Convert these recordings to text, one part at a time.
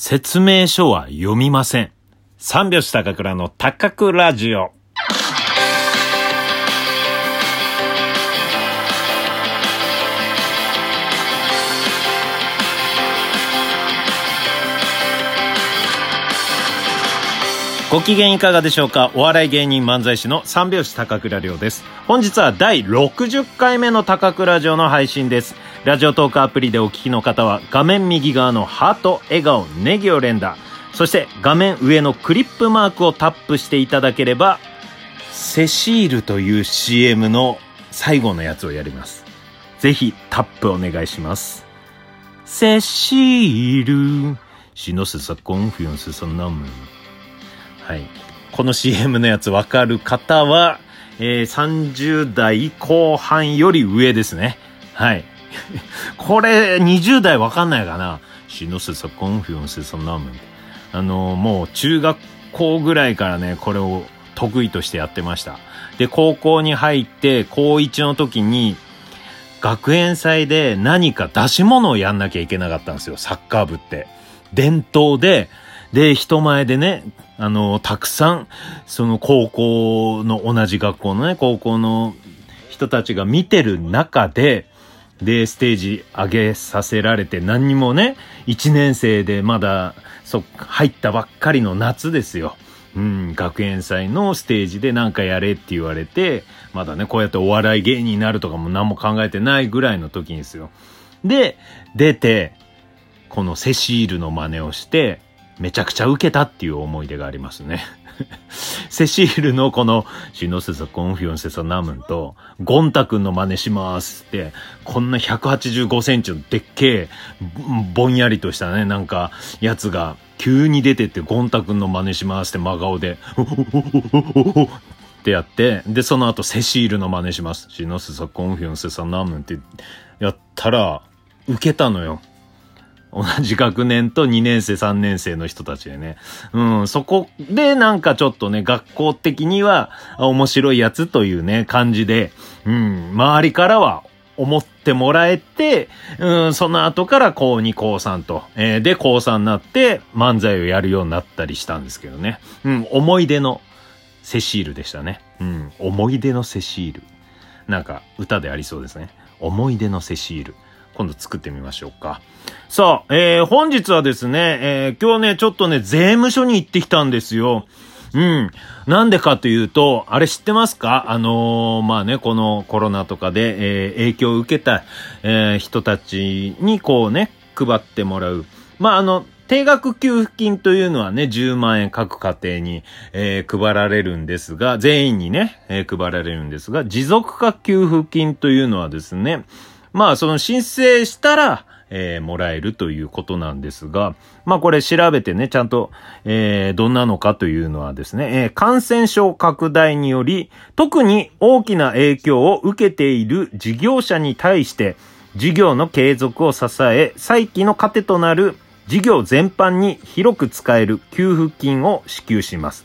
説明書は読みません。三拍子高倉の高倉ラジオ。ご機嫌いかがでしょうか。お笑い芸人漫才師の三拍子高倉涼です。本日は第60回目の高倉ラジオの配信です。ラジオトークアプリでお聞きの方は画面右側のハート、笑顔、ネギを連打、そして画面上のクリップマークをタップしていただければセシールという CM の最後のやつをやります。ぜひタップお願いします。セシールシノスサコンフィオンスサナム。はい、この CM のやつ分かる方は、30代後半より上ですね。はい。これ20代分かんないかな。シノセサコンフィオンセサナム。もう中学校ぐらいからね、これを得意としてやってました。で、高校に入って高1の時に学園祭で何か出し物をやんなきゃいけなかったんですよ。サッカー部って伝統で。で、人前でね、たくさん、その高校の、同じ学校のね、高校の人たちが見てる中で、で、ステージ上げさせられて、何にもね、1年生でまだ、入ったばっかりの夏ですよ。うん、学園祭のステージでなんかやれって言われて、まだね、こうやってお笑い芸人になるとかも何も考えてないぐらいの時にですよ。で、出て、このセシールの真似をして、めちゃくちゃ受けたっていう思い出がありますね。セシールのこのシノセサコンフィオンセサナムンとゴンタ君の真似しますって、こんな185センチのでっけえぼんやりとしたね、なんかやつが急に出てって、ゴンタ君の真似しますって真顔でってやって、でその後セシールの真似しますシノセサコンフィオンセサナムンってやったら受けたのよ。同じ学年と2年生3年生の人たちでね。うん、そこでなんかちょっとね、学校的には面白いやつというね、感じで、うん、周りからは思ってもらえて、うん、その後から高2高3と、で高3になって漫才をやるようになったりしたんですけどね。うん、思い出のセシールでしたね。うん、思い出のセシール。なんか歌でありそうですね。思い出のセシール。今度作ってみましょうか。さあ、本日はですね、今日ね、ちょっとね、税務署に行ってきたんですよ。うん。なんでかというと、あれ知ってますか？まあね、このコロナとかで、影響を受けた、人たちにこうね、配ってもらう。まあ定額給付金というのはね、10万円各家庭に、配られるんですが、全員にね、配られるんですが、持続化給付金というのはですね、まあその申請したら、もらえるということなんですが、まあこれ調べてね、ちゃんと、どんなのかというのはですね、感染症拡大により特に大きな影響を受けている事業者に対して事業の継続を支え、再起の糧となる事業全般に広く使える給付金を支給します。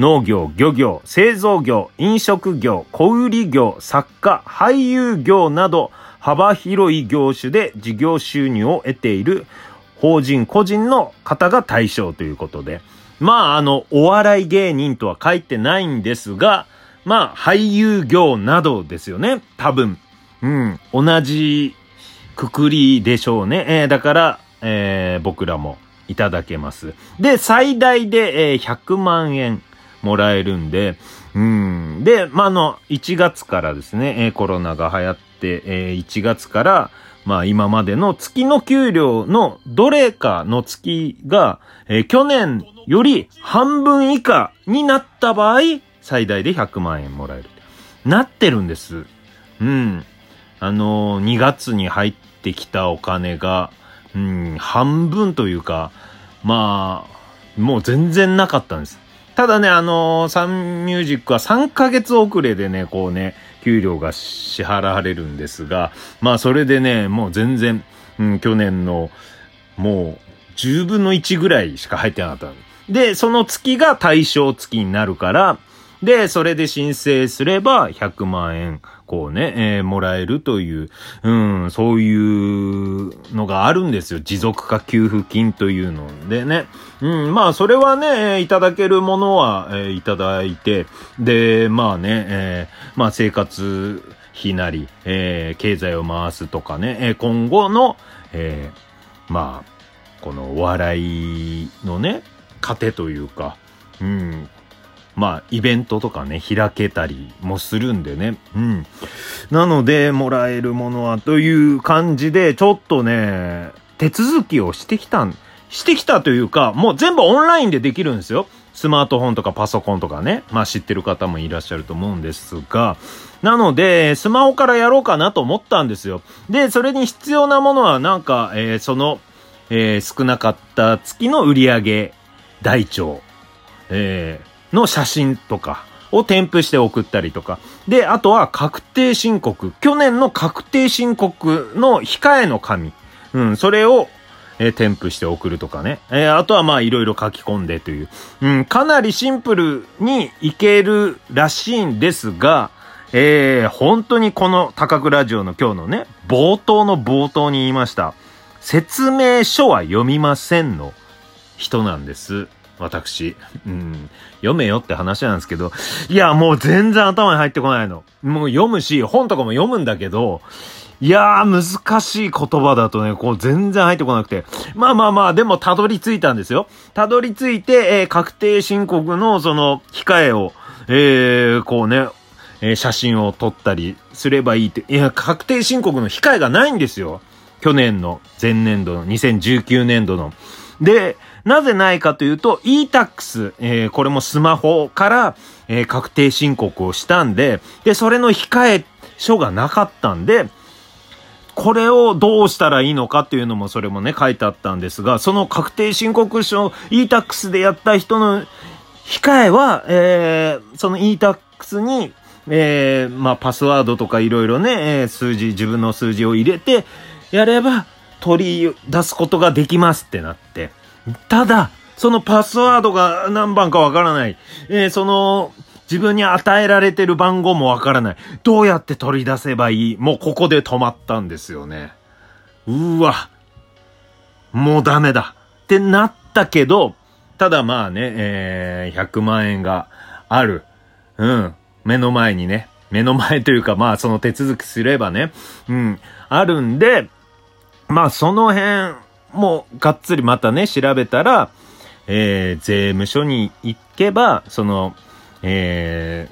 農業、漁業、製造業、飲食業、小売業、作家、俳優業など幅広い業種で事業収入を得ている法人個人の方が対象ということで、まあお笑い芸人とは書いてないんですが、まあ俳優業などですよね、多分。うん、同じくくりでしょうね。だから、僕らもいただけます。で、最大で、100万円。もらえるんで、うん。で、まあ、1月からですね、コロナが流行って、1月から、まあ、今までの月の給料のどれかの月が、去年より半分以下になった場合、最大で100万円もらえる。なってるんです。うん。2月に入ってきたお金が、うん、半分というか、まあ、もう全然なかったんです。ただね、サンミュージックは3ヶ月遅れでね、こうね、給料が支払われるんですが、まあそれでね、もう全然、うん、去年のもう10分の1ぐらいしか入ってなかった。で、その月が対象月になるから、で、それで申請すれば100万円、こうね、もらえるという、そういうのがあるんですよ。持続化給付金というのでね。まあ、それはね、いただけるものは、いただいて、で、まあね、まあ、生活費なり、経済を回すとかね、今後の、まあ、このお笑いのね、糧というか、まあ、イベントとかね、開けたりもするんでね。なので、もらえるものはという感じで、ちょっとね、手続きをしてきたというか、もう全部オンラインでできるんですよ。スマートフォンとかパソコンとかね。まあ、知ってる方もいらっしゃると思うんですが、なので、スマホからやろうかなと思ったんですよ。で、それに必要なものは、なんか、少なかった月の売上台帳、の写真とかを添付して送ったりとか。で、あとは確定申告。去年の確定申告の控えの紙。それを、添付して送るとかね。あとはまあいろいろ書き込んでという。かなりシンプルにいけるらしいんですが、本当にこの高倉ラジオの今日のね、冒頭に言いました。説明書は読みませんの人なんです。私、読めよって話なんですけど、いや、もう全然頭に入ってこないの。もう読むし、本とかも読むんだけど、いやー、難しい言葉だとね、こう全然入ってこなくて。まあ、でもたどり着いたんですよ。たどり着いて、確定申告のその、控えを、こうね、写真を撮ったりすればいいって。いや、確定申告の控えがないんですよ。去年の、前年度の、2019年度の。で、なぜないかというと e-tax、これもスマホから、確定申告をしたんで、でそれの控え書がなかったんで、これをどうしたらいいのかっていうのもそれもね書いてあったんですが、その確定申告書 e-tax でやった人の控えは、その e-tax に、まあパスワードとかいろいろね、自分の数字を入れてやれば取り出すことができますってなって、ただそのパスワードが何番かわからない、その自分に与えられてる番号もわからない、どうやって取り出せばいい、もうここで止まったんですよね。うわ、もうダメだってなったけど、ただまあね、100万円がある、目の前というか、まあその手続きすればね、あるんで、まあその辺もうがっつりまたね調べたら、税務署に行けばその、控え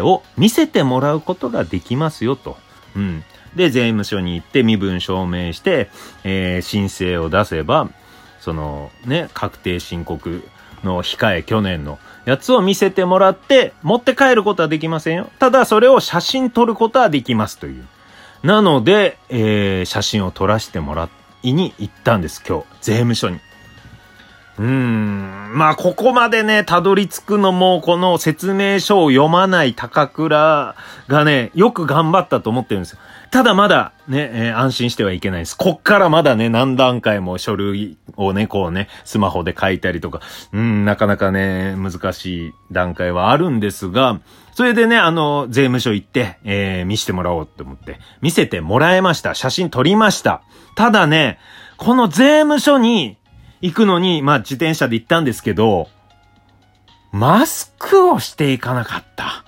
を見せてもらうことができますよと。で税務署に行って身分証明して、申請を出せば、そのね確定申告の控え去年のやつを見せてもらって、持って帰ることはできませんよ。ただそれを写真撮ることはできますという。なので、写真を撮らせてもらいに行ったんです、今日税務署に。まあここまでねたどり着くのも、この説明書を読まない高倉がねよく頑張ったと思ってるんですよ。ただまだね、安心してはいけないです。こっからまだね何段階も書類をねこうねスマホで書いたりとか、なかなかね難しい段階はあるんですが、それでね、税務署行って、見せてもらおうと思って、見せてもらえました。写真撮りました。ただね、この税務署に行くのに、まあ、自転車で行ったんですけど、マスクをしていかなかった。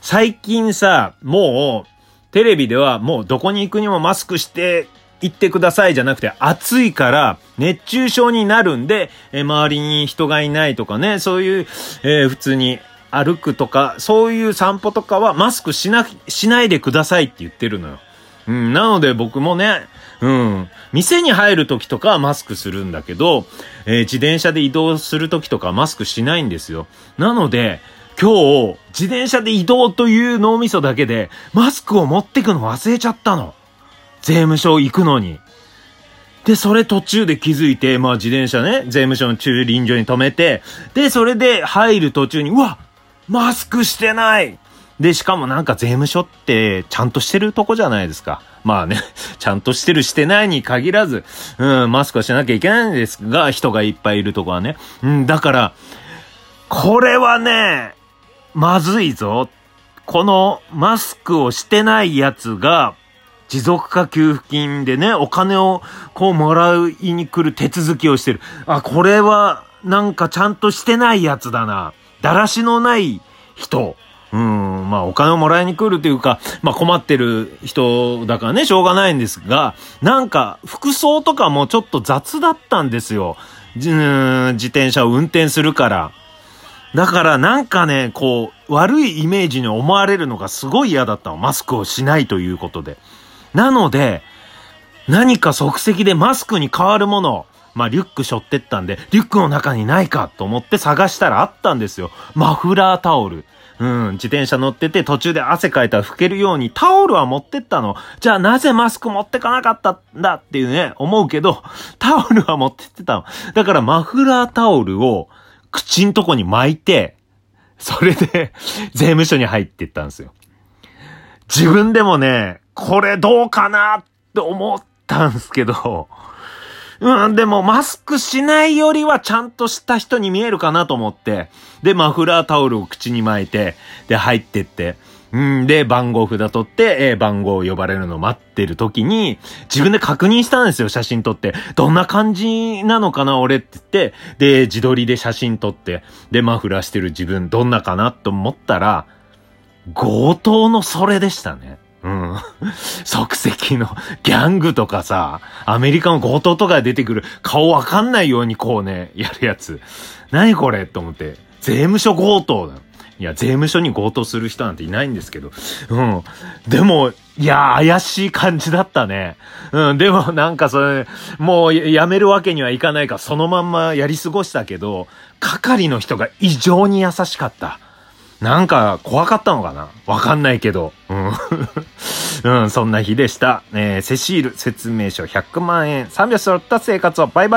最近さ、もう、テレビではもうどこに行くにもマスクして行ってくださいじゃなくて、暑いから熱中症になるんで、周りに人がいないとかね、そういう、普通に、歩くとかそういう散歩とかはマスクしないでくださいって言ってるのよ。なので僕もね、店に入るときとかはマスクするんだけど、自転車で移動するときとかマスクしないんですよ。なので今日自転車で移動という脳みそだけでマスクを持ってくの忘れちゃったの。税務署行くのに。でそれ途中で気づいて、まあ自転車ね税務署の駐輪場に止めて、でそれで入る途中に、うわっマスクしてないで、しかもなんか税務署ってちゃんとしてるとこじゃないですか。まあねちゃんとしてるしてないに限らず、マスクはしなきゃいけないんですが、人がいっぱいいるとこはね。だからこれはね、まずいぞ。このマスクをしてないやつが持続化給付金でね、お金をこうもらいに来る手続きをしてる。あ、これはなんかちゃんとしてないやつだな。だらしのない人。まあお金をもらいに来るというか、まあ困ってる人だからね、しょうがないんですが、なんか服装とかもちょっと雑だったんですよ。自転車を運転するから。だからなんかね、こう悪いイメージに思われるのがすごい嫌だったの。マスクをしないということで。なので、何か即席でマスクに変わるものを、まあリュック背負ってったんで、リュックの中にないかと思って探したらあったんですよ。マフラータオル。自転車乗ってて途中で汗かいたら拭けるようにタオルは持ってったの。じゃあなぜマスク持ってかなかったんだっていうね、思うけど、タオルは持ってってたの。だからマフラータオルを口んとこに巻いて、それで税務署に入ってったんですよ。自分でもね、これどうかなって思ったんですけど、でもマスクしないよりはちゃんとした人に見えるかなと思って、でマフラータオルを口に巻いて、で入ってって、で番号札取って、番号を呼ばれるのを待ってる時に自分で確認したんですよ。写真撮ってどんな感じなのかな俺って言って、で自撮りで写真撮って、でマフラーしてる自分どんなかなと思ったら、強盗のそれでしたね。即席のギャングとかさ、アメリカの強盗とかで出てくる顔わかんないようにこうねやるやつ、何これと思って。税務署強盗だ。いや、税務署に強盗する人なんていないんですけど、でもいや怪しい感じだったね。でもなんかそれもうやめるわけにはいかないからそのまんまやり過ごしたけど、係の人が異常に優しかった。なんか怖かったのかな、わかんないけど、そんな日でした。セシール説明書100万円300揃った生活を。バイバイ。